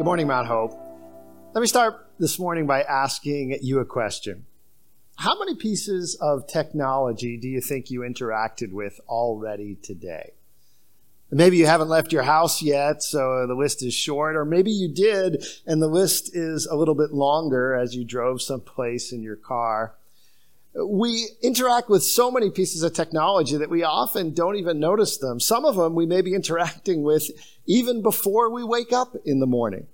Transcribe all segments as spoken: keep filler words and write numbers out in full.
Good morning, Mount Hope. Let me start this morning by asking you a question. How many pieces of technology do you think you interacted with already today? Maybe you haven't left your house yet, so the list is short, or maybe you did, and the list is a little bit longer as you drove someplace in your car. We interact with so many pieces of technology that we often don't even notice them. Some of them we may be interacting with even before we wake up in the morning.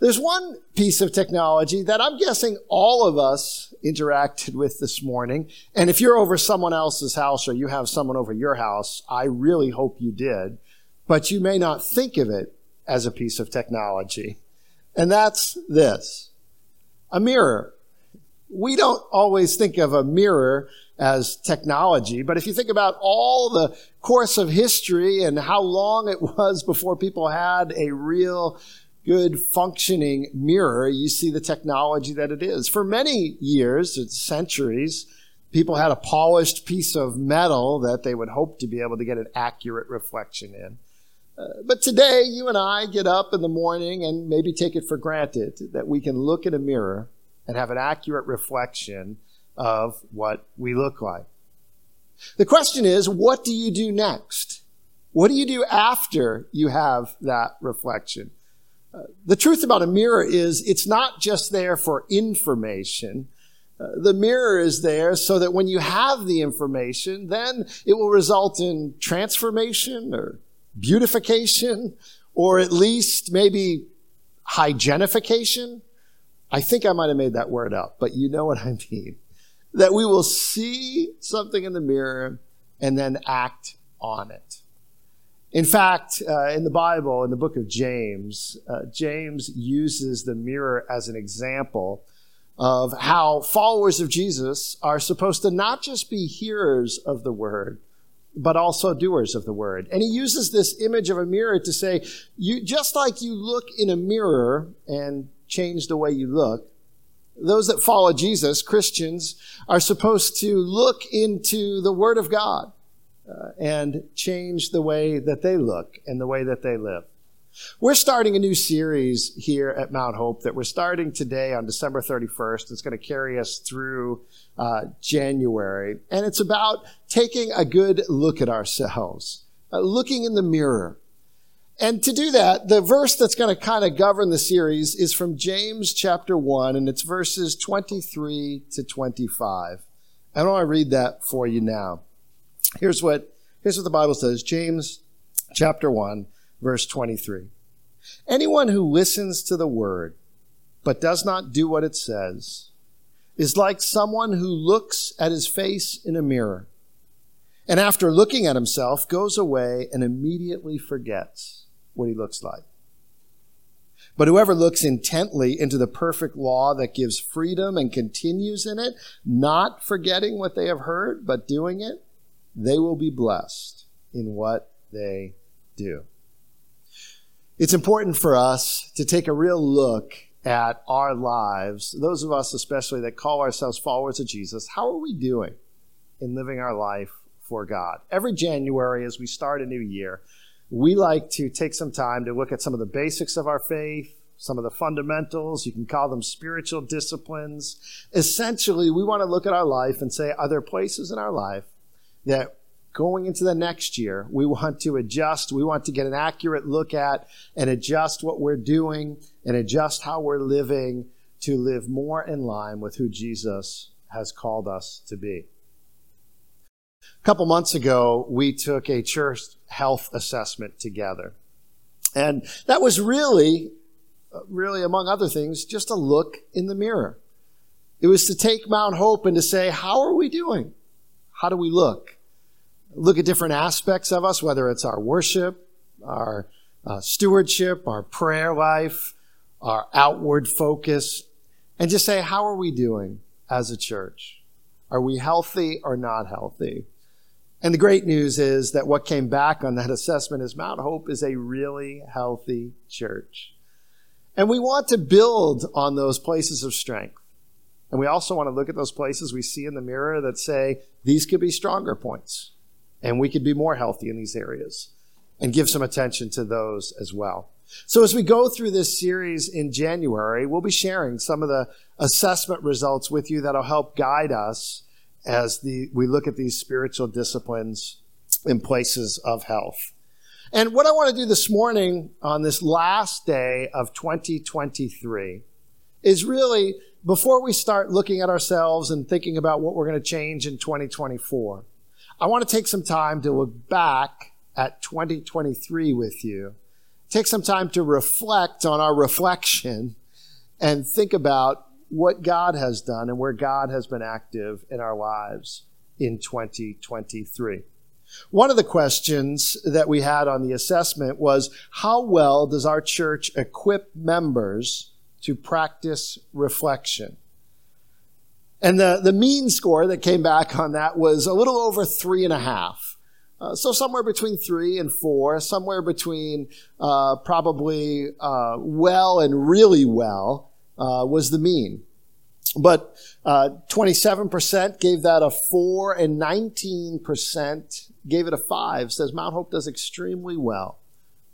There's one piece of technology that I'm guessing all of us interacted with this morning. And if you're over someone else's house or you have someone over your house, I really hope you did. But you may not think of it as a piece of technology. And that's this: a mirror. We don't always think of a mirror as technology, but if you think about all the course of history and how long it was before people had a real good functioning mirror, you see the technology that it is. For many years, it's centuries, people had a polished piece of metal that they would hope to be able to get an accurate reflection in. Uh, but today, you and I get up in the morning and maybe take it for granted that we can look in a mirror and have an accurate reflection of what we look like. The question is, what do you do next? What do you do after you have that reflection? Uh, the truth about a mirror is it's not just there for information. Uh, the mirror is there so that when you have the information, then it will result in transformation or beautification, or at least maybe hygienification. I think I might have made that word up, but you know what I mean. That we will see something in the mirror and then act on it. In fact, uh, in the Bible, in the book of James, uh, James uses the mirror as an example of how followers of Jesus are supposed to not just be hearers of the word, but also doers of the word. And he uses this image of a mirror to say, you just like you look in a mirror and change the way you look, those that follow Jesus, Christians, are supposed to look into the Word of God uh, and change the way that they look and the way that they live. We're starting a new series here at Mount Hope that we're starting today on December thirty-first. It's going to carry us through uh, January, and it's about taking a good look at ourselves, uh, looking in the mirror. And to do that, the verse that's going to kind of govern the series is from James chapter one, and it's verses twenty-three to twenty-five. I want to read that for you now. Here's what, here's what the Bible says, James chapter one, verse twenty-three. Anyone who listens to the word but does not do what it says is like someone who looks at his face in a mirror, and after looking at himself, goes away and immediately forgets what he looks like. But whoever looks intently into the perfect law that gives freedom and continues in it, not forgetting what they have heard, but doing it, they will be blessed in what they do. It's important for us to take a real look at our lives, those of us especially that call ourselves followers of Jesus. How are we doing in living our life for God? Every January, as we start a new year, we like to take some time to look at some of the basics of our faith, some of the fundamentals. You can call them spiritual disciplines. Essentially, we want to look at our life and say, are there places in our life that going into the next year, we want to adjust, we want to get an accurate look at and adjust what we're doing and adjust how we're living to live more in line with who Jesus has called us to be. A couple months ago, we took a church health assessment together. And that was really, really, among other things, just a look in the mirror. It was to take Mount Hope and to say, how are we doing? How do we look? Look at different aspects of us, whether it's our worship, our uh, stewardship, our prayer life, our outward focus, and just say, how are we doing as a church? Are we healthy or not healthy? And the great news is that what came back on that assessment is Mount Hope is a really healthy church. And we want to build on those places of strength. And we also want to look at those places we see in the mirror that say, these could be stronger points, and we could be more healthy in these areas. and give some attention to those as well. So as we go through this series in January, we'll be sharing some of the assessment results with you that'll help guide us as the, we look at these spiritual disciplines in places of health. And what I want to do this morning on this last day of twenty twenty-three is really, before we start looking at ourselves and thinking about what we're going to change in twenty twenty-four, I want to take some time to look back at twenty twenty-three with you. Take some time to reflect on our reflection and think about what God has done and where God has been active in our lives in twenty twenty-three. One of the questions that we had on the assessment was, how well does our church equip members to practice reflection? And the, the mean score that came back on that was a little over three and a half. Uh, so somewhere between three and four, somewhere between uh, probably uh, well and really well uh, was the mean. But uh, twenty-seven percent gave that a four, and nineteen percent gave it a five. Says Mount Hope does extremely well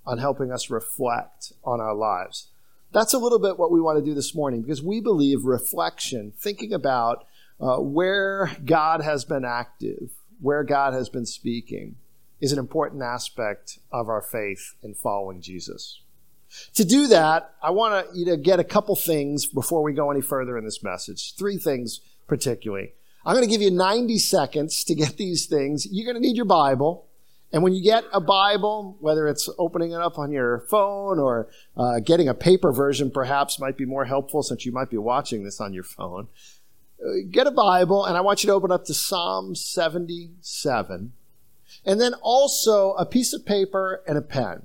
on helping us reflect on our lives. That's a little bit what we want to do this morning, because we believe reflection, thinking about uh, where God has been active, where God has been speaking, is an important aspect of our faith in following Jesus. To do that, I want to you know, get a couple things before we go any further in this message. Three things particularly. I'm going to give you ninety seconds to get these things. You're going to need your Bible. And when you get a Bible, whether it's opening it up on your phone or uh, getting a paper version, perhaps might be more helpful since you might be watching this on your phone. Get a Bible, and I want you to open up to Psalm seventy-seven. And then also a piece of paper and a pen.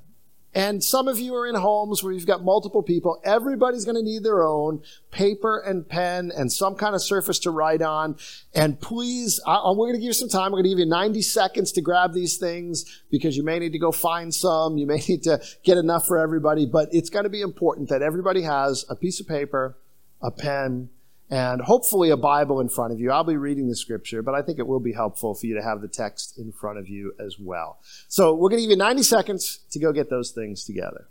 And some of you are in homes where you've got multiple people. Everybody's going to need their own paper and pen and some kind of surface to write on. And please, I, we're going to give you some time. We're going to give you ninety seconds to grab these things, because you may need to go find some. You may need to get enough for everybody. But it's going to be important that everybody has a piece of paper, a pen, and hopefully a Bible in front of you. I'll be reading the scripture, but I think it will be helpful for you to have the text in front of you as well. So we're going to give you ninety seconds to go get those things together.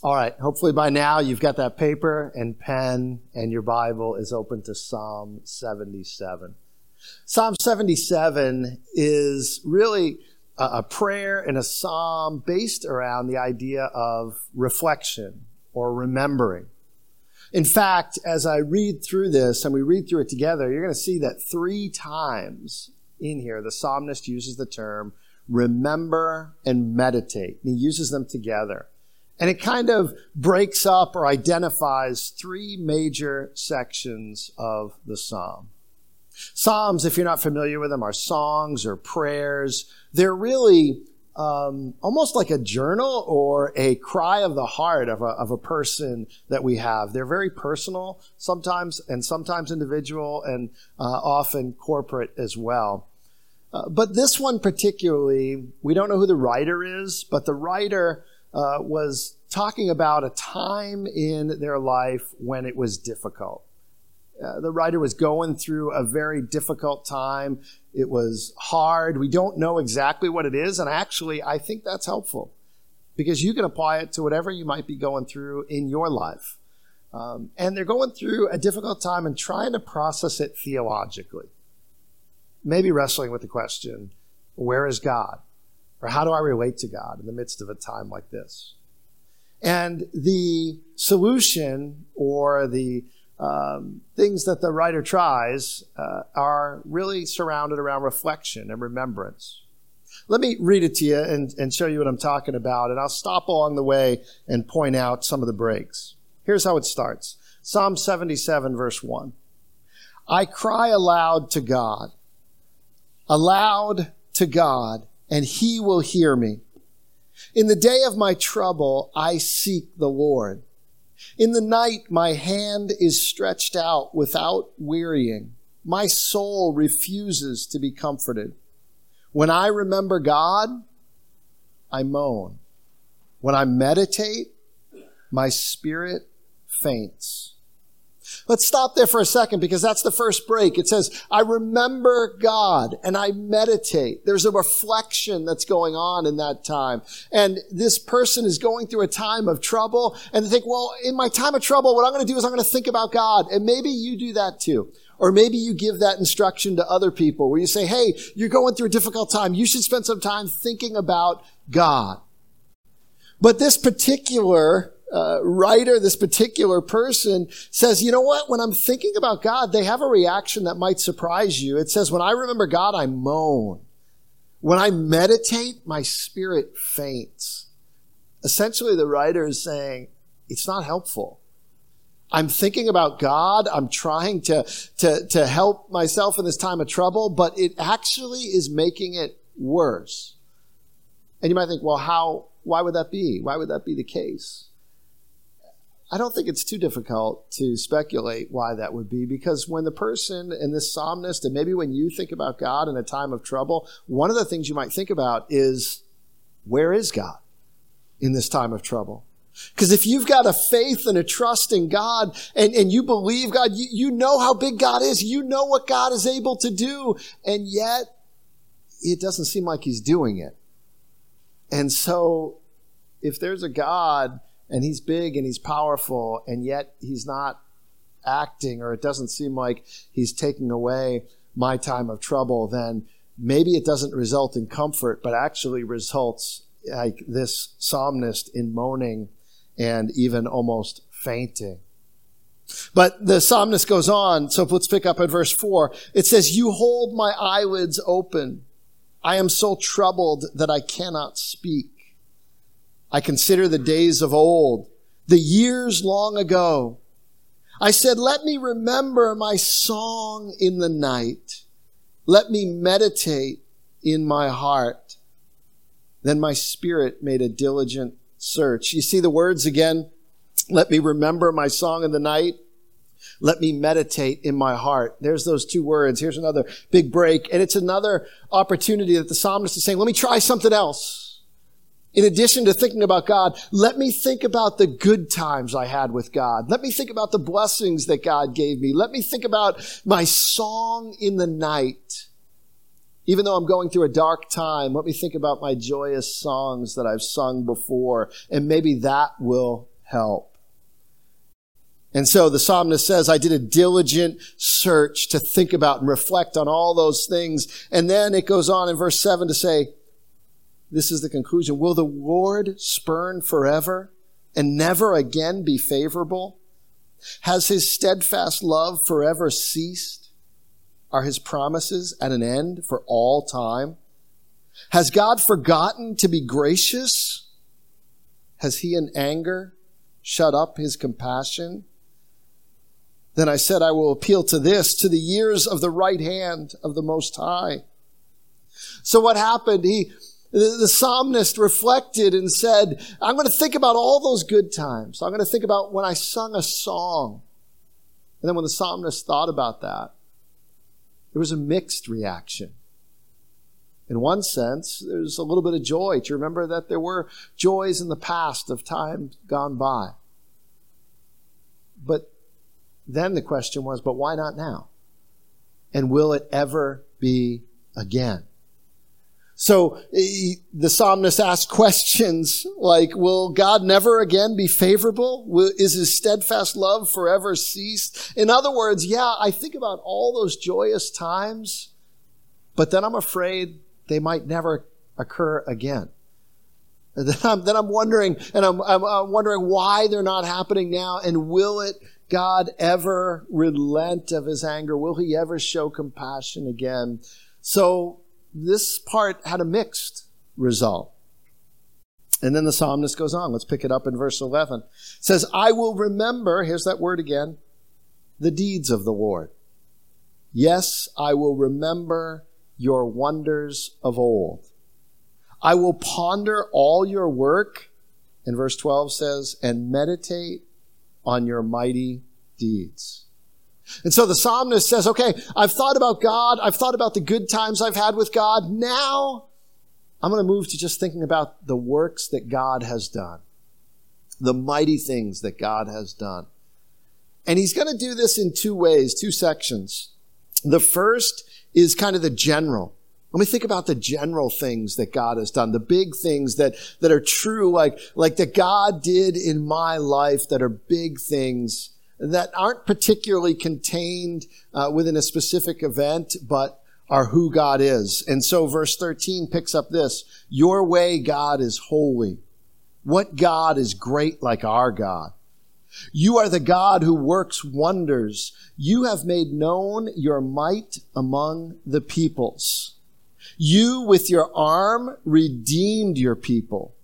All right, hopefully by now you've got that paper and pen, and your Bible is open to Psalm seventy-seven. Psalm seventy-seven is really a prayer and a psalm based around the idea of reflection or remembering. In fact, as I read through this and we read through it together, you're going to see that three times in here the psalmist uses the term remember and meditate. And he uses them together. And it kind of breaks up or identifies three major sections of the psalm. Psalms, if you're not familiar with them, are songs or prayers. They're really um, almost like a journal or a cry of the heart of a, of a person that we have. They're very personal sometimes, and sometimes individual, and uh, often corporate as well. Uh, but this one particularly, we don't know who the writer is, but the writer uh, was talking about a time in their life when it was difficult. Uh, the writer was going through a very difficult time. It was hard. We don't know exactly what it is, and actually, I think that's helpful because you can apply it to whatever you might be going through in your life. Um, and they're going through a difficult time and trying to process it theologically. Maybe wrestling with the question, where is God? Or how do I relate to God in the midst of a time like this? And the solution or the um, things that the writer tries uh, are really surrounded around reflection and remembrance. Let me read it to you and, and show you what I'm talking about. And I'll stop along the way and point out some of the breaks. Here's how it starts. Psalm seventy-seven, verse one. I cry aloud to God, aloud to God, and he will hear me. In the day of my trouble, I seek the Lord. In the night, my hand is stretched out without wearying. My soul refuses to be comforted. When I remember God, I moan. When I meditate, my spirit faints. Let's stop there for a second because that's the first break. It says, I remember God and I meditate. There's a reflection that's going on in that time. And this person is going through a time of trouble and they think, well, in my time of trouble, what I'm going to do is I'm going to think about God. And maybe you do that too. Or maybe you give that instruction to other people where you say, hey, you're going through a difficult time. You should spend some time thinking about God. But this particular Uh, writer, this particular person says, you know what? When I'm thinking about God, they have a reaction that might surprise you. It says, when I remember God, I moan. When I meditate, my spirit faints. Essentially, the writer is saying, it's not helpful. I'm thinking about God. I'm trying to, to, to help myself in this time of trouble, but it actually is making it worse. And you might think, well, how, why would that be? Why would that be the case? I don't think it's too difficult to speculate why that would be, because when the person and this psalmist, and maybe when you think about God in a time of trouble, one of the things you might think about is, where is God in this time of trouble? Because if you've got a faith and a trust in God and, and you believe God, you, you know how big God is, you know what God is able to do, and yet it doesn't seem like he's doing it. And so if there's a God and he's big and he's powerful, and yet he's not acting, or it doesn't seem like he's taking away my time of trouble, then maybe it doesn't result in comfort, but actually results like this psalmist in moaning and even almost fainting. But the psalmist goes on, so let's pick up at verse four. It says, you hold my eyelids open. I am so troubled that I cannot speak. I consider the days of old, the years long ago. I said, let me remember my song in the night. Let me meditate in my heart. Then my spirit made a diligent search. You see the words again? Let me remember my song in the night. Let me meditate in my heart. There's those two words. Here's another big break. And it's another opportunity that the psalmist is saying, let me try something else. In addition to thinking about God, let me think about the good times I had with God. Let me think about the blessings that God gave me. Let me think about my song in the night. Even though I'm going through a dark time, let me think about my joyous songs that I've sung before, and maybe that will help. And so the psalmist says, I did a diligent search to think about and reflect on all those things. And then it goes on in verse seven to say, this is the conclusion. Will the Lord spurn forever and never again be favorable? Has his steadfast love forever ceased? Are his promises at an end for all time? Has God forgotten to be gracious? Has he in anger shut up his compassion? Then I said, I will appeal to this, to the years of the right hand of the Most High. So what happened? He... The psalmist reflected and said, I'm going to think about all those good times. I'm going to think about when I sung a song. And then when the psalmist thought about that, there was a mixed reaction. In one sense, there's a little bit of joy to remember that there were joys in the past of time gone by. But then the question was, but why not now? And will it ever be again? So the psalmist asked questions like, will God never again be favorable? Will, is his steadfast love forever ceased? In other words, yeah, I think about all those joyous times, but then I'm afraid they might never occur again. Then I'm, then I'm wondering, and I'm, I'm, I'm wondering why they're not happening now, and will it, God ever relent of his anger? Will he ever show compassion again? So this part had a mixed result. And then the psalmist goes on. Let's pick it up in verse eleven. It says, I will remember, here's that word again, the deeds of the Lord. Yes, I will remember your wonders of old. I will ponder all your work. And verse twelve says, and meditate on your mighty deeds. And so the psalmist says, okay, I've thought about God. I've thought about the good times I've had with God. Now I'm going to move to just thinking about the works that God has done, the mighty things that God has done. And he's going to do this in two ways, two sections. The first is kind of the general. Let me think about the general things that God has done, the big things that, that are true, like, like that God did in my life that are big things that aren't particularly contained uh, within a specific event, but are who God is. And so verse thirteen picks up this, your way, God, is holy. What God is great like our God? You are the God who works wonders. You have made known your might among the peoples. You with your arm redeemed your people,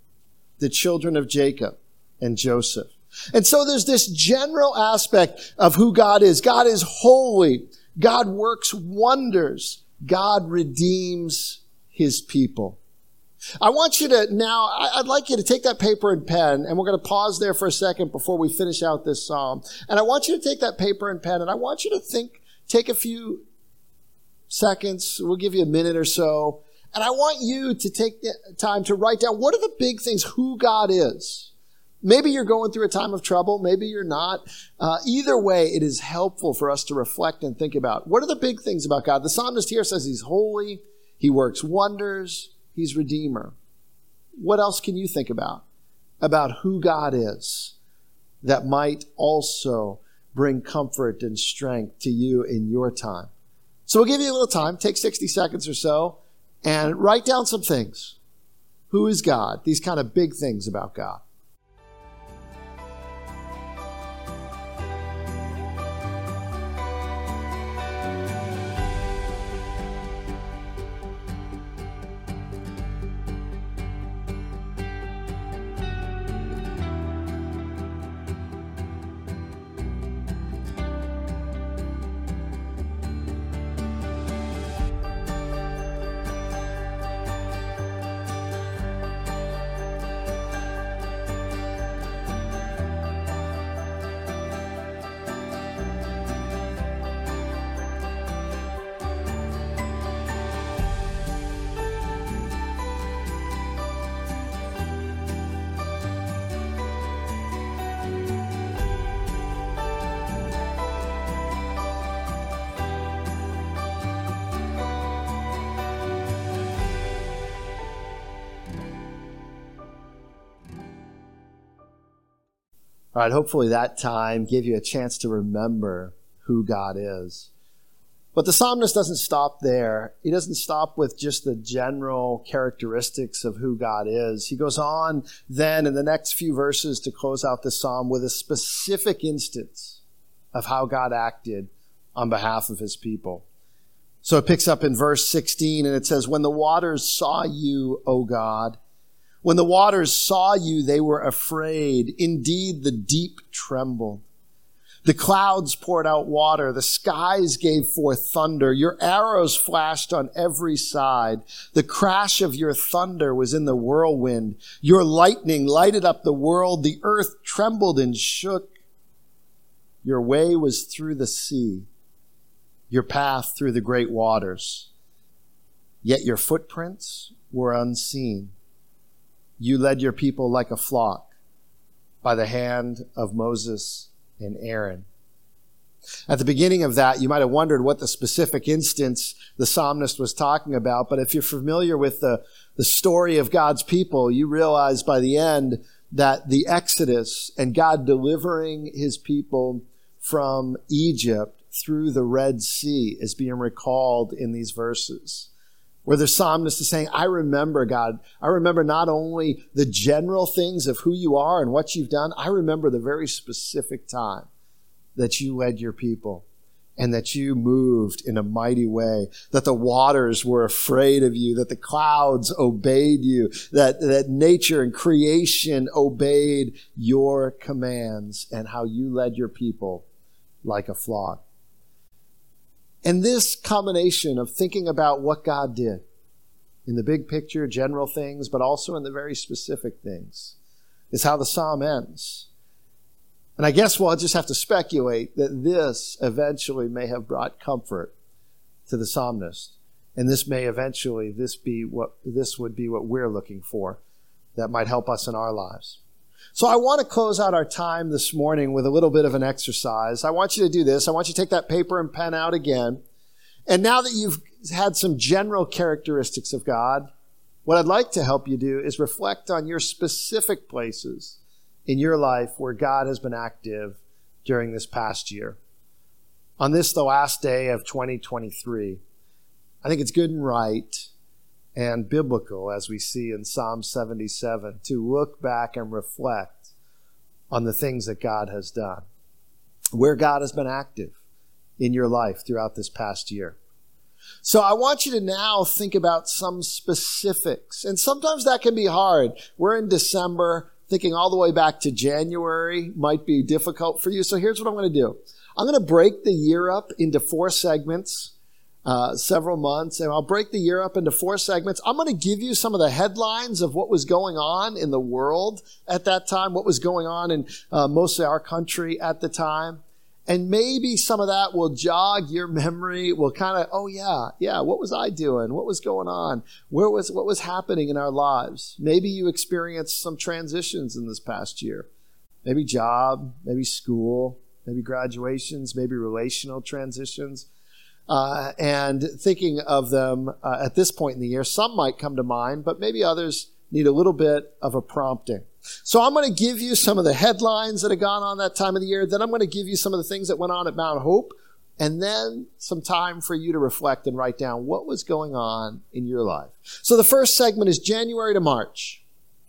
the children of Jacob and Joseph. And so there's this general aspect of who God is. God is holy. God works wonders. God redeems his people. I want you to now, I'd like you to take that paper and pen, and we're going to pause there for a second before we finish out this psalm. And I want you to take that paper and pen, and I want you to think, take a few seconds, we'll give you a minute or so, and I want you to take the time to write down, what are the big things, who God is? Maybe you're going through a time of trouble. Maybe you're not. Uh, either way, it is helpful for us to reflect and think about what are the big things about God. The psalmist here says he's holy. He works wonders. He's redeemer. What else can you think about, about who God is that might also bring comfort and strength to you in your time? So we'll give you a little time. Take sixty seconds or so and write down some things. Who is God? These kind of big things about God. All right, hopefully that time gave you a chance to remember who God is. But the psalmist doesn't stop there. He doesn't stop with just the general characteristics of who God is. He goes on then in the next few verses to close out the psalm with a specific instance of how God acted on behalf of his people. So it picks up in verse sixteen and it says, when the waters saw you, O God, when the waters saw you, they were afraid. Indeed, the deep trembled. The clouds poured out water. The skies gave forth thunder. Your arrows flashed on every side. The crash of your thunder was in the whirlwind. Your lightning lighted up the world. The earth trembled and shook. Your way was through the sea, your path through the great waters. Yet your footprints were unseen. You led your people like a flock by the hand of Moses and Aaron. At the beginning of that, you might have wondered what the specific instance the psalmist was talking about, but if you're familiar with the, the story of God's people, you realize by the end that the Exodus and God delivering his people from Egypt through the Red Sea is being recalled in these verses, where the psalmist is saying, I remember, God, I remember not only the general things of who you are and what you've done, I remember the very specific time that you led your people and that you moved in a mighty way, that the waters were afraid of you, that the clouds obeyed you, that, that nature and creation obeyed your commands, and how you led your people like a flock. And this combination of thinking about what God did in the big picture, general things, but also in the very specific things, is how the psalm ends. And I guess we'll just have to speculate that this eventually may have brought comfort to the psalmist. And this may eventually, this be what this would be what we're looking for that might help us in our lives. So I want to close out our time this morning with a little bit of an exercise. I want you to do this. I want you to take that paper and pen out again. And now that you've had some general characteristics of God, what I'd like to help you do is reflect on your specific places in your life where God has been active during this past year. On this, the last day of twenty twenty-three, I think it's good and right and biblical, as we see in Psalm seventy-seven, to look back and reflect on the things that God has done, where God has been active in your life throughout this past year. So I want you to now think about some specifics, and sometimes that can be hard. We're in December, thinking all the way back to January might be difficult for you. So here's what I'm going to do. I'm going to break the year up into four segments. Uh, several months, and I'll break the year up into four segments. I'm going to give you some of the headlines of what was going on in the world at that time, what was going on in uh, mostly our country at the time. And maybe some of that will jog your memory, will kind of, oh yeah, yeah, what was I doing? What was going on? Where was, what was happening in our lives? Maybe you experienced some transitions in this past year. Maybe job, maybe school, maybe graduations, maybe relational transitions. Uh, and thinking of them uh, at this point in the year, some might come to mind, but maybe others need a little bit of a prompting. So I'm going to give you some of the headlines that have gone on that time of the year. Then I'm going to give you some of the things that went on at Mount Hope, and then some time for you to reflect and write down what was going on in your life. So the first segment is January to March.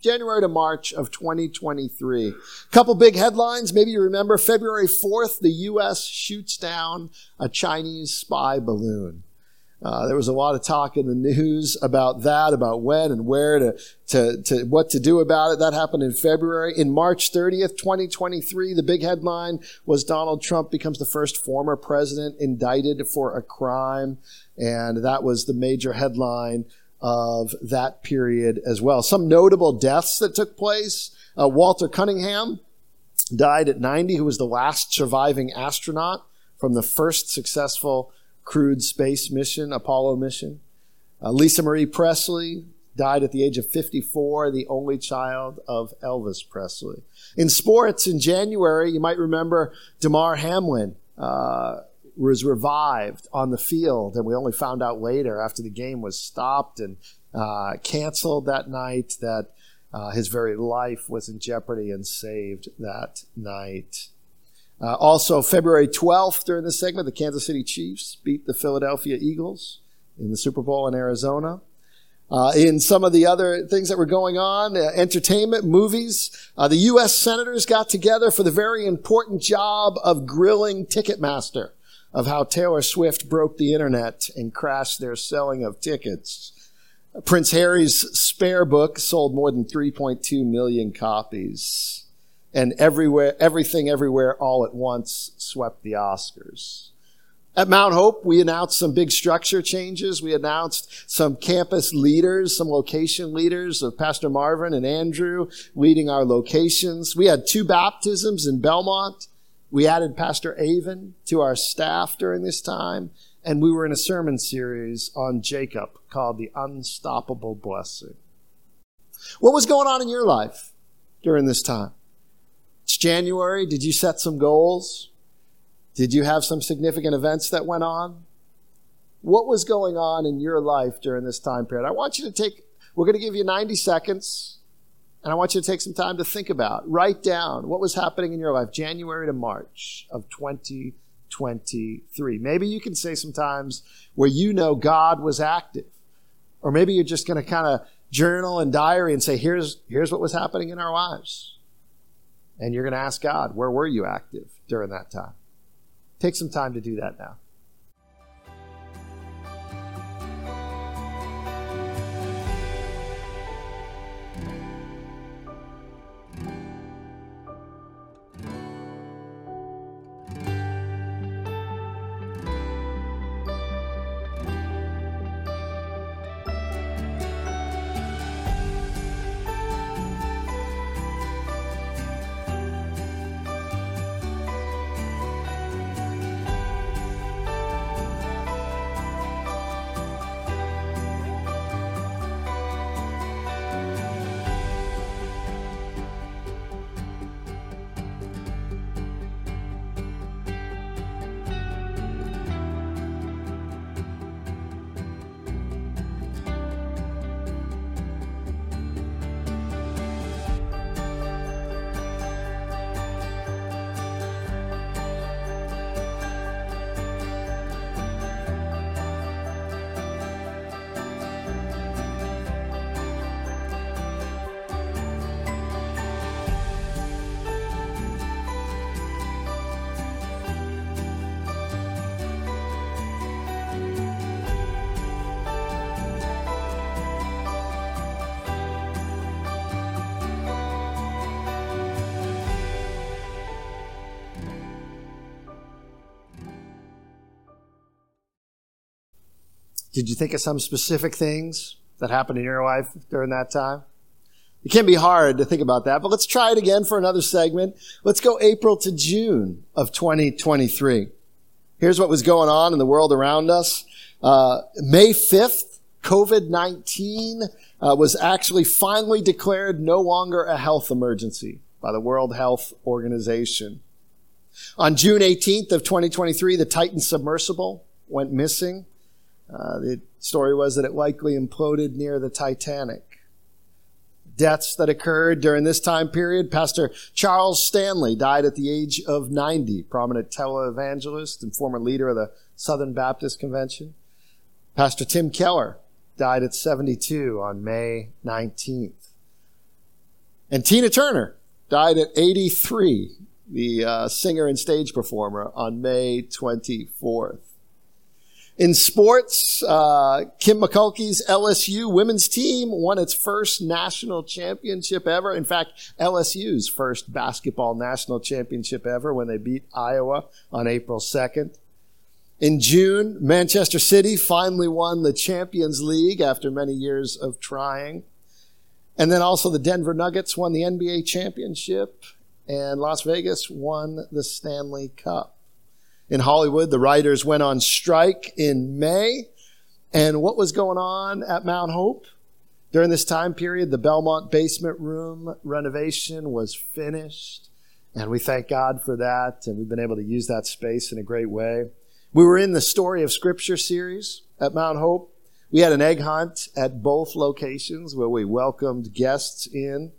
January to March of twenty twenty-three. A couple big headlines. Maybe you remember February fourth, the U S shoots down a Chinese spy balloon. Uh, there was a lot of talk in the news about that, about when and where to, to, to, what to do about it. That happened in February. In March thirtieth, twenty twenty-three, the big headline was Donald Trump becomes the first former president indicted for a crime. And that was the major headline of that period as well. Some notable deaths that took place. Uh, Walter Cunningham died at ninety, who was the last surviving astronaut from the first successful crewed space mission, Apollo mission. Uh, Lisa Marie Presley died at the age of fifty-four, the only child of Elvis Presley. In sports, in January, you might remember Damar Hamlin uh was revived on the field, and we only found out later after the game was stopped and uh, canceled that night that uh, his very life was in jeopardy and saved that night. Uh, also, February twelfth, during this segment, the Kansas City Chiefs beat the Philadelphia Eagles in the Super Bowl in Arizona. Uh, in some of the other things that were going on, uh, entertainment, movies, uh, the U S senators got together for the very important job of grilling Ticketmaster, of how Taylor Swift broke the internet and crashed their selling of tickets. Prince Harry's Spare book sold more than three point two million copies. And everywhere, everything, everywhere, all at once swept the Oscars. At Mount Hope, we announced some big structure changes. We announced some campus leaders, some location leaders of Pastor Marvin and Andrew leading our locations. We had two baptisms in Belmont. We added Pastor Avon to our staff during this time, and we were in a sermon series on Jacob called The Unstoppable Blessing. What was going on in your life during this time? It's January. Did you set some goals? Did you have some significant events that went on? What was going on in your life during this time period? I want you to take, we're going to give you ninety seconds, and I want you to take some time to think about, write down what was happening in your life, January to March of twenty twenty-three. Maybe you can say some times where you know God was active, or maybe you're just going to kind of journal and diary and say, here's, here's what was happening in our lives. And you're going to ask God, where were you active during that time? Take some time to do that now. Did you think of some specific things that happened in your life during that time? It can be hard to think about that, but let's try it again for another segment. Let's go April to June of twenty twenty-three. Here's what was going on in the world around us. Uh, May fifth, covid nineteen uh, was actually finally declared no longer a health emergency by the World Health Organization. On June eighteenth of twenty twenty-three, the Titan submersible went missing. Uh, the story was that it likely imploded near the Titanic. Deaths that occurred during this time period. Pastor Charles Stanley died at the age of ninety, prominent televangelist and former leader of the Southern Baptist Convention. Pastor Tim Keller died at seventy-two on May nineteenth. And Tina Turner died at eighty-three, the uh, singer and stage performer, on May twenty-fourth. In sports, uh, Kim McCulkey's L S U women's team won its first national championship ever. In fact, L S U's first basketball national championship ever when they beat Iowa on April second. In June, Manchester City finally won the Champions League after many years of trying. And then also the Denver Nuggets won the N B A championship, and Las Vegas won the Stanley Cup. In Hollywood, the writers went on strike in May. And what was going on at Mount Hope? During this time period, the Belmont basement room renovation was finished. And we thank God for that. And we've been able to use that space in a great way. We were in the Story of Scripture series at Mount Hope. We had an egg hunt at both locations where we welcomed guests in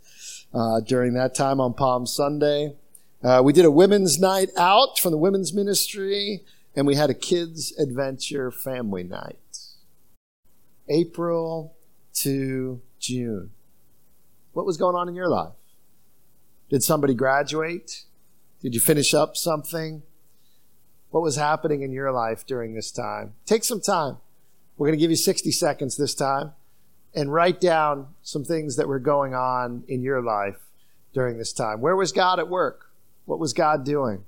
uh, during that time on Palm Sunday. Uh, we did a women's night out from the women's ministry, and we had a kids' adventure family night. April to June. What was going on in your life? Did somebody graduate? Did you finish up something? What was happening in your life during this time? Take some time. We're going to give you sixty seconds this time, and write down some things that were going on in your life during this time. Where was God at work? What was God doing?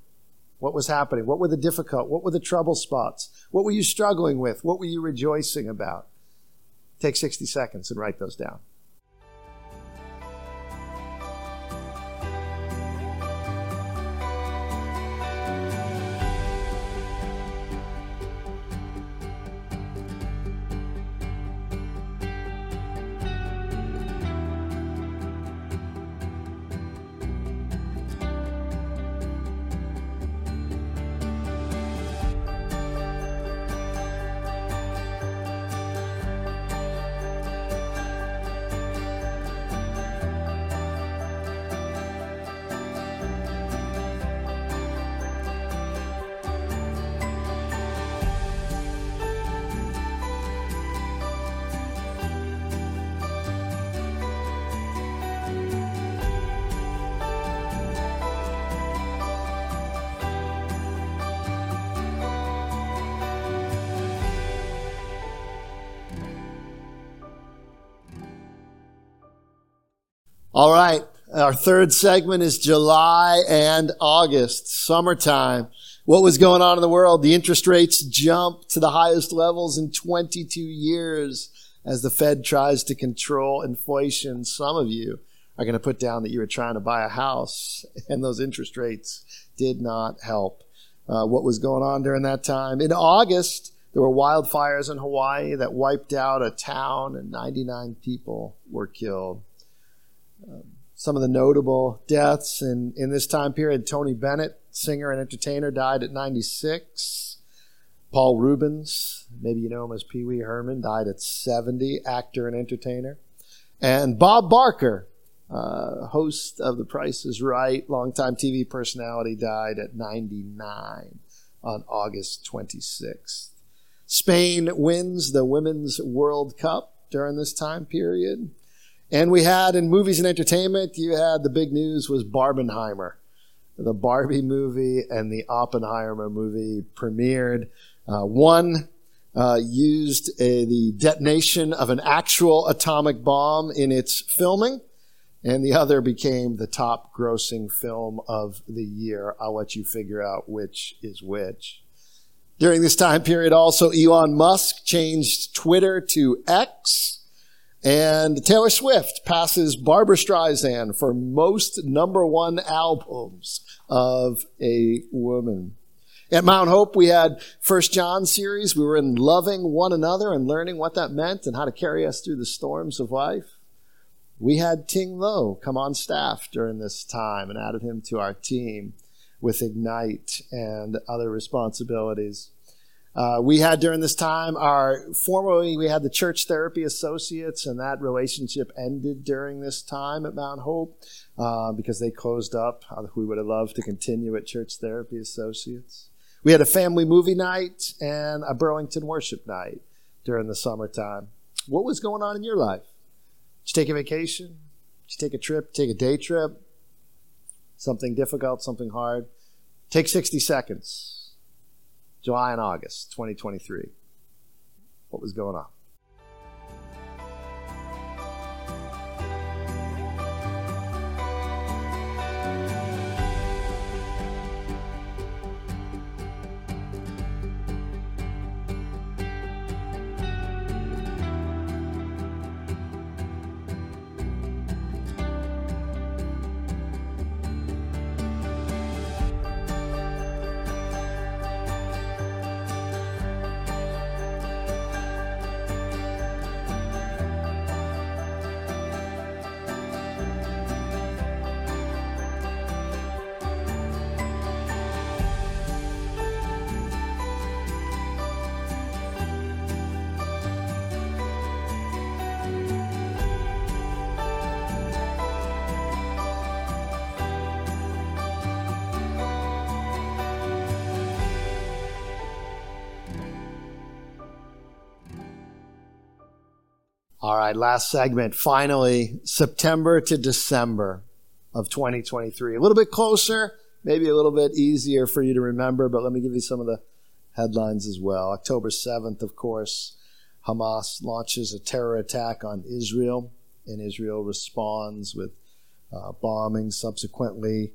What was happening? What were the difficult? What were the trouble spots? What were you struggling with? What were you rejoicing about? Take sixty seconds and write those down. All right, our third segment is July and August, summertime. What was going on in the world? The interest rates jumped to the highest levels in twenty-two years as the Fed tries to control inflation. Some of you are going to put down that you were trying to buy a house, and those interest rates did not help. Uh, what was going on during that time? In August, there were wildfires in Hawaii that wiped out a town, and ninety-nine people were killed. Um, some of the notable deaths in, in this time period: Tony Bennett, singer and entertainer, died at ninety-six. Paul Rubens, maybe you know him as Pee Wee Herman, died at seventy, actor and entertainer. And Bob Barker, uh, host of The Price is Right, longtime T V personality, died at ninety-nine on August twenty-sixth. Spain wins the Women's World Cup during this time period. And we had, in movies and entertainment, you had the big news was Barbenheimer. The Barbie movie and the Oppenheimer movie premiered. Uh, one uh, used a, the detonation of an actual atomic bomb in its filming, and the other became the top grossing film of the year. I'll let you figure out which is which. During this time period, also, Elon Musk changed Twitter to X. And Taylor Swift passes Barbra Streisand for most number one albums of a woman. At Mount Hope, we had First John series. We were in loving one another and learning what that meant and how to carry us through the storms of life. We had Ting Lo come on staff during this time and added him to our team with Ignite and other responsibilities. Uh, we had during this time our formerly we had the Church Therapy Associates, and that relationship ended during this time at Mount Hope uh, because they closed up. We would have loved to continue at Church Therapy Associates. We had a family movie night and a Burlington worship night during the summertime. What was going on in your life? Did you take a vacation? Did you take a trip? Take a day trip? Something difficult, something hard? Take sixty seconds. July and August, twenty twenty-three. What was going on? All right, last segment. Finally, September to December of twenty twenty-three. A little bit closer, maybe a little bit easier for you to remember, but let me give you some of the headlines as well. October seventh, of course, Hamas launches a terror attack on Israel, and Israel responds with uh, bombing subsequently.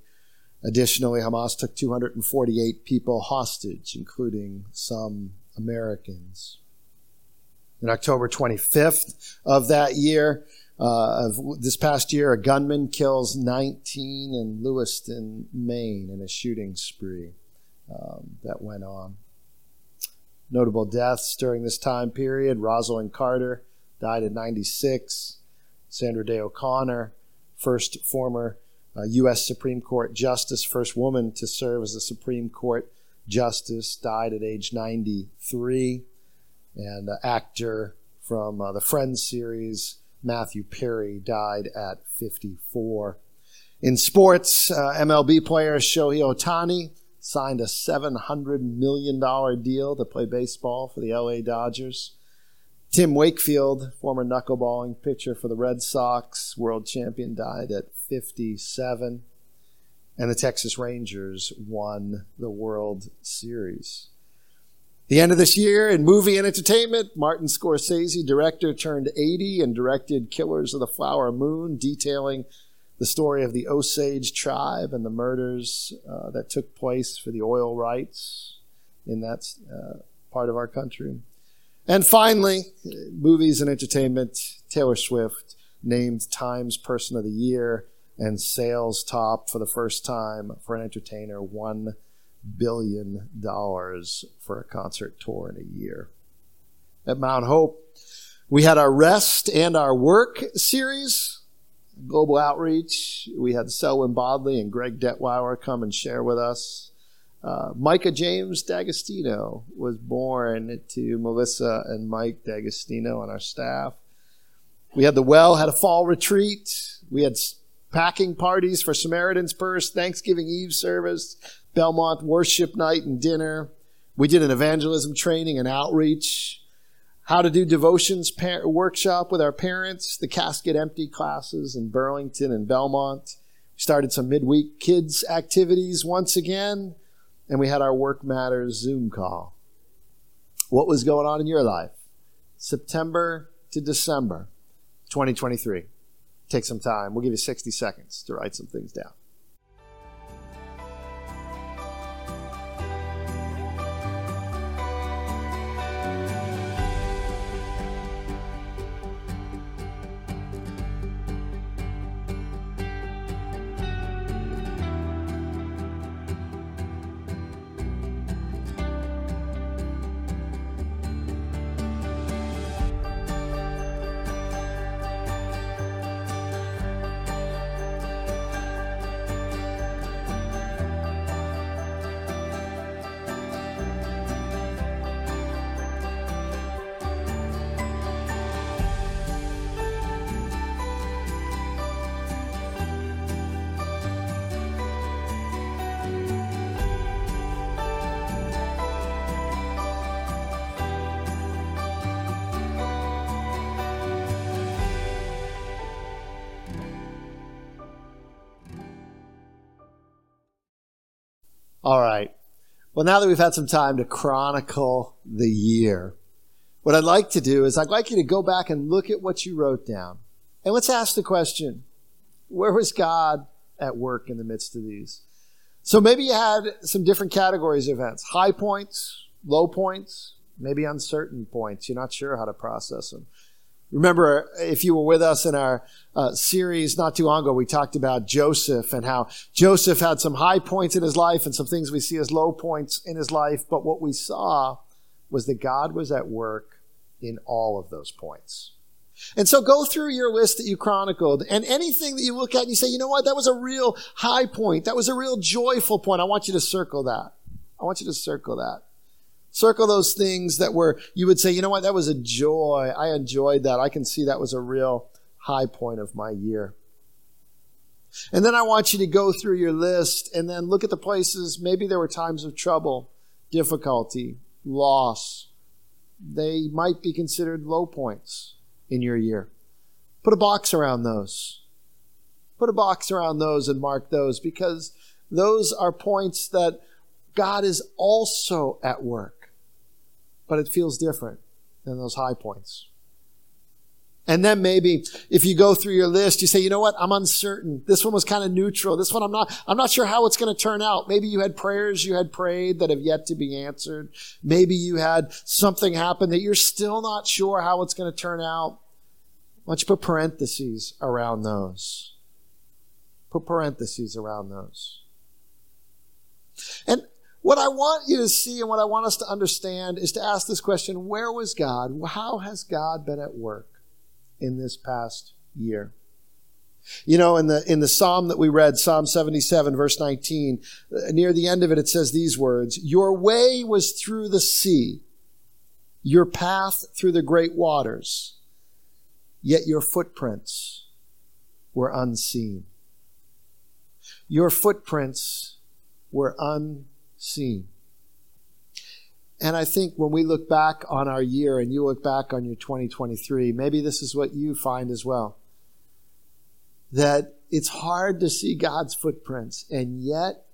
Additionally, Hamas took two hundred forty-eight people hostage, including some Americans. On October twenty-fifth of that year, uh, of this past year, a gunman kills nineteen in Lewiston, Maine, in a shooting spree um, that went on. Notable deaths during this time period: Rosalind Carter died at ninety-six. Sandra Day O'Connor, first former uh, U S Supreme Court Justice, first woman to serve as a Supreme Court Justice, died at age ninety-three. And uh, actor from uh, the Friends series, Matthew Perry, died at fifty-four. In sports, uh, M L B player Shohei Ohtani signed a seven hundred million dollars deal to play baseball for the L A Dodgers. Tim Wakefield, former knuckleballing pitcher for the Red Sox, world champion, died at fifty-seven. And the Texas Rangers won the World Series. The end of this year in movie and entertainment, Martin Scorsese, director, turned eighty and directed Killers of the Flower Moon, detailing the story of the Osage tribe and the murders uh, that took place for the oil rights in that uh, part of our country. And finally, movies and entertainment, Taylor Swift named Times Person of the Year and sales top for the first time for an entertainer, one billion dollars for a concert tour in a year. At Mount Hope, we had our Rest and Our Work series, global outreach. We had Selwyn Bodley and Greg Detweiler come and share with us. Uh, Micah James D'Agostino was born to Melissa and Mike D'Agostino on our staff. We had The Well, had a fall retreat. We had packing parties for Samaritan's Purse, Thanksgiving Eve service, Belmont worship night and dinner. We did an evangelism training and outreach, how to do devotions par- workshop with our parents, the casket empty classes in Burlington and Belmont. We started some midweek kids activities once again, and we had our Work Matters Zoom call. What was going on in your life? September to December twenty twenty-three. Take some time. We'll give you sixty seconds to write some things down. All right. Well, now that we've had some time to chronicle the year, what I'd like to do is I'd like you to go back and look at what you wrote down. And let's ask the question, where was God at work in the midst of these? So maybe you had some different categories of events, high points, low points, maybe uncertain points. You're not sure how to process them. Remember, if you were with us in our uh, series not too long ago, we talked about Joseph and how Joseph had some high points in his life and some things we see as low points in his life. But what we saw was that God was at work in all of those points. And so go through your list that you chronicled, and anything that you look at and you say, you know what, that was a real high point. That was a real joyful point. I want you to circle that. I want you to circle that. Circle those things that were, you would say, you know what, that was a joy. I enjoyed that. I can see that was a real high point of my year. And then I want you to go through your list and then look at the places, maybe there were times of trouble, difficulty, loss. They might be considered low points in your year. Put a box around those. Put a box around those and mark those, because those are points that God is also at work, but it feels different than those high points. And then maybe if you go through your list, you say, you know what, I'm uncertain. This one was kind of neutral. This one, I'm not, I'm not sure how it's going to turn out. Maybe you had prayers you had prayed that have yet to be answered. Maybe you had something happen that you're still not sure how it's going to turn out. Why don't you put parentheses around those? Put parentheses around those. And what I want you to see and what I want us to understand is to ask this question, where was God? How has God been at work in this past year? You know, in the in the psalm that we read, Psalm seventy-seven, verse nineteen, near the end of it, it says these words, "Your way was through the sea, your path through the great waters, yet your footprints were unseen." Your footprints were unseen. Seen. And I think when we look back on our year and you look back on your twenty twenty-three, maybe this is what you find as well, that it's hard to see God's footprints. And yet,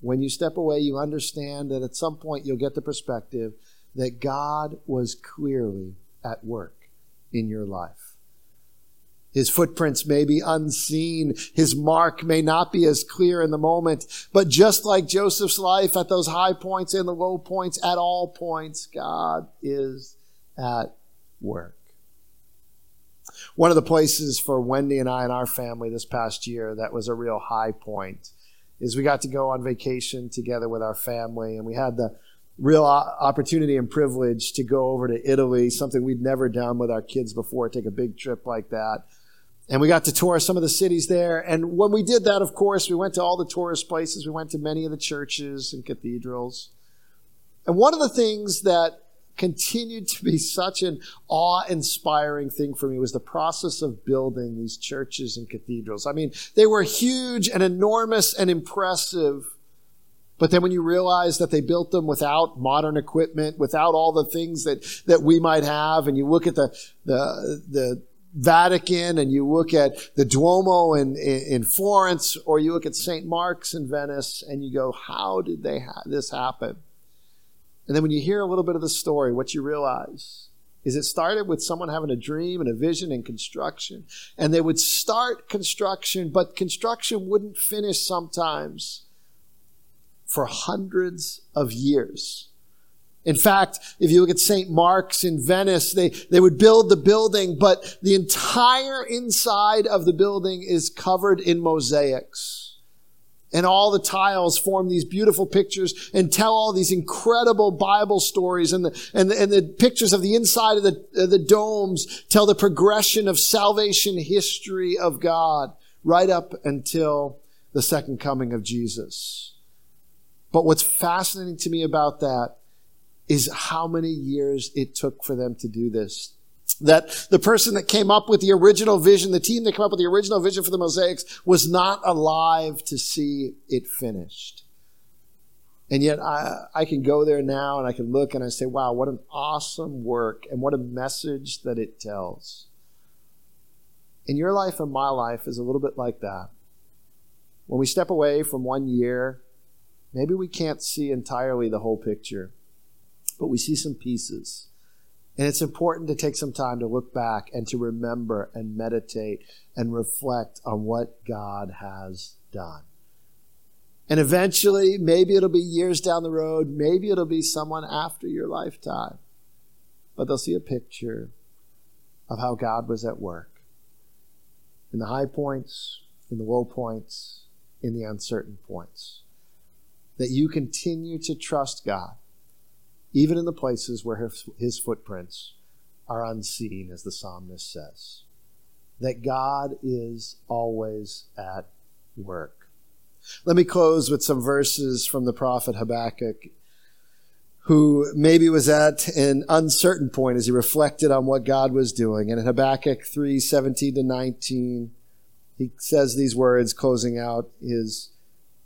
when you step away, you understand that at some point you'll get the perspective that God was clearly at work in your life. His footprints may be unseen. His mark may not be as clear in the moment. But just like Joseph's life, at those high points and the low points, at all points, God is at work. One of the places for Wendy and I and our family this past year that was a real high point is we got to go on vacation together with our family, and we had the real opportunity and privilege to go over to Italy, something we'd never done with our kids before, take a big trip like that. And we got to tour some of the cities there. And when we did that, of course, we went to all the tourist places. We went to many of the churches and cathedrals. And one of the things that continued to be such an awe-inspiring thing for me was the process of building these churches and cathedrals. I mean, they were huge and enormous and impressive. But then when you realize that they built them without modern equipment, without all the things that, that we might have, and you look at the, the, the Vatican, and you look at the Duomo in, in Florence, or you look at Saint Mark's in Venice, and you go, how did they ha- this happen? And then when you hear a little bit of the story, what you realize is it started with someone having a dream and a vision and construction. And they would start construction, but construction wouldn't finish sometimes for hundreds of years. In fact, if you look at Saint Mark's in Venice, they, they would build the building, but the entire inside of the building is covered in mosaics. And all the tiles form these beautiful pictures and tell all these incredible Bible stories. And the, and the, and the pictures of the inside of the, uh, the domes tell the progression of salvation history of God right up until the second coming of Jesus. But what's fascinating to me about that is how many years it took for them to do this. That the person that came up with the original vision, the team that came up with the original vision for the mosaics, was not alive to see it finished. And yet I, I can go there now and I can look and I say, wow, what an awesome work and what a message that it tells. And your life and my life is a little bit like that. When we step away from one year, maybe we can't see entirely the whole picture, but we see some pieces. And it's important to take some time to look back and to remember and meditate and reflect on what God has done. And eventually, maybe it'll be years down the road, maybe it'll be someone after your lifetime, but they'll see a picture of how God was at work in the high points, in the low points, in the uncertain points. That you continue to trust God, even in the places where his, his footprints are unseen, as the psalmist says. That God is always at work. Let me close with some verses from the prophet Habakkuk, who maybe was at an uncertain point as he reflected on what God was doing. And in Habakkuk three, seventeen to nineteen, he says these words, closing out his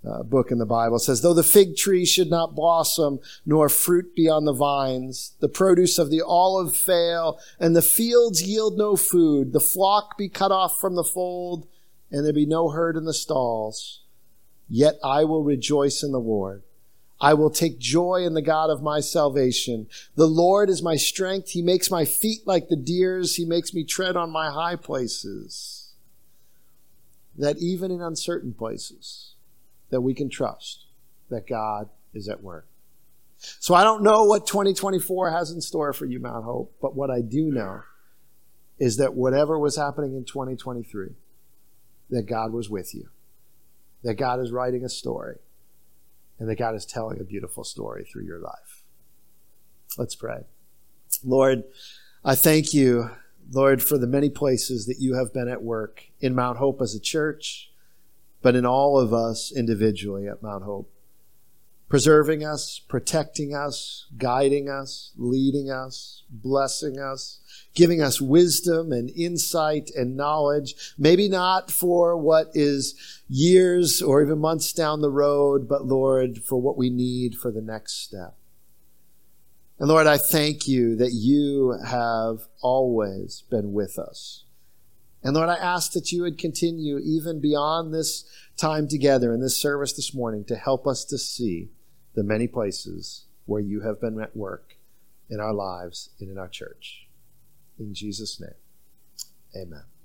Uh, book in the Bible. It says, though the fig tree should not blossom, nor fruit be on the vines, the produce of the olive fail, and the fields yield no food, the flock be cut off from the fold, and there be no herd in the stalls, yet I will rejoice in the Lord. I will take joy in the God of my salvation. The Lord is my strength. He makes my feet like the deer's. He makes me tread on my high places. That even in uncertain places, that we can trust that God is at work. So I don't know what twenty twenty-four has in store for you, Mount Hope, but what I do know is that whatever was happening in twenty twenty-three, that God was with you, that God is writing a story, and that God is telling a beautiful story through your life. Let's pray. Lord, I thank you, Lord, for the many places that you have been at work in Mount Hope as a church, but in all of us individually at Mount Hope, preserving us, protecting us, guiding us, leading us, blessing us, giving us wisdom and insight and knowledge, maybe not for what is years or even months down the road, but Lord, for what we need for the next step. And Lord, I thank you that you have always been with us. And Lord, I ask that you would continue even beyond this time together in this service this morning to help us to see the many places where you have been at work in our lives and in our church. In Jesus' name, amen.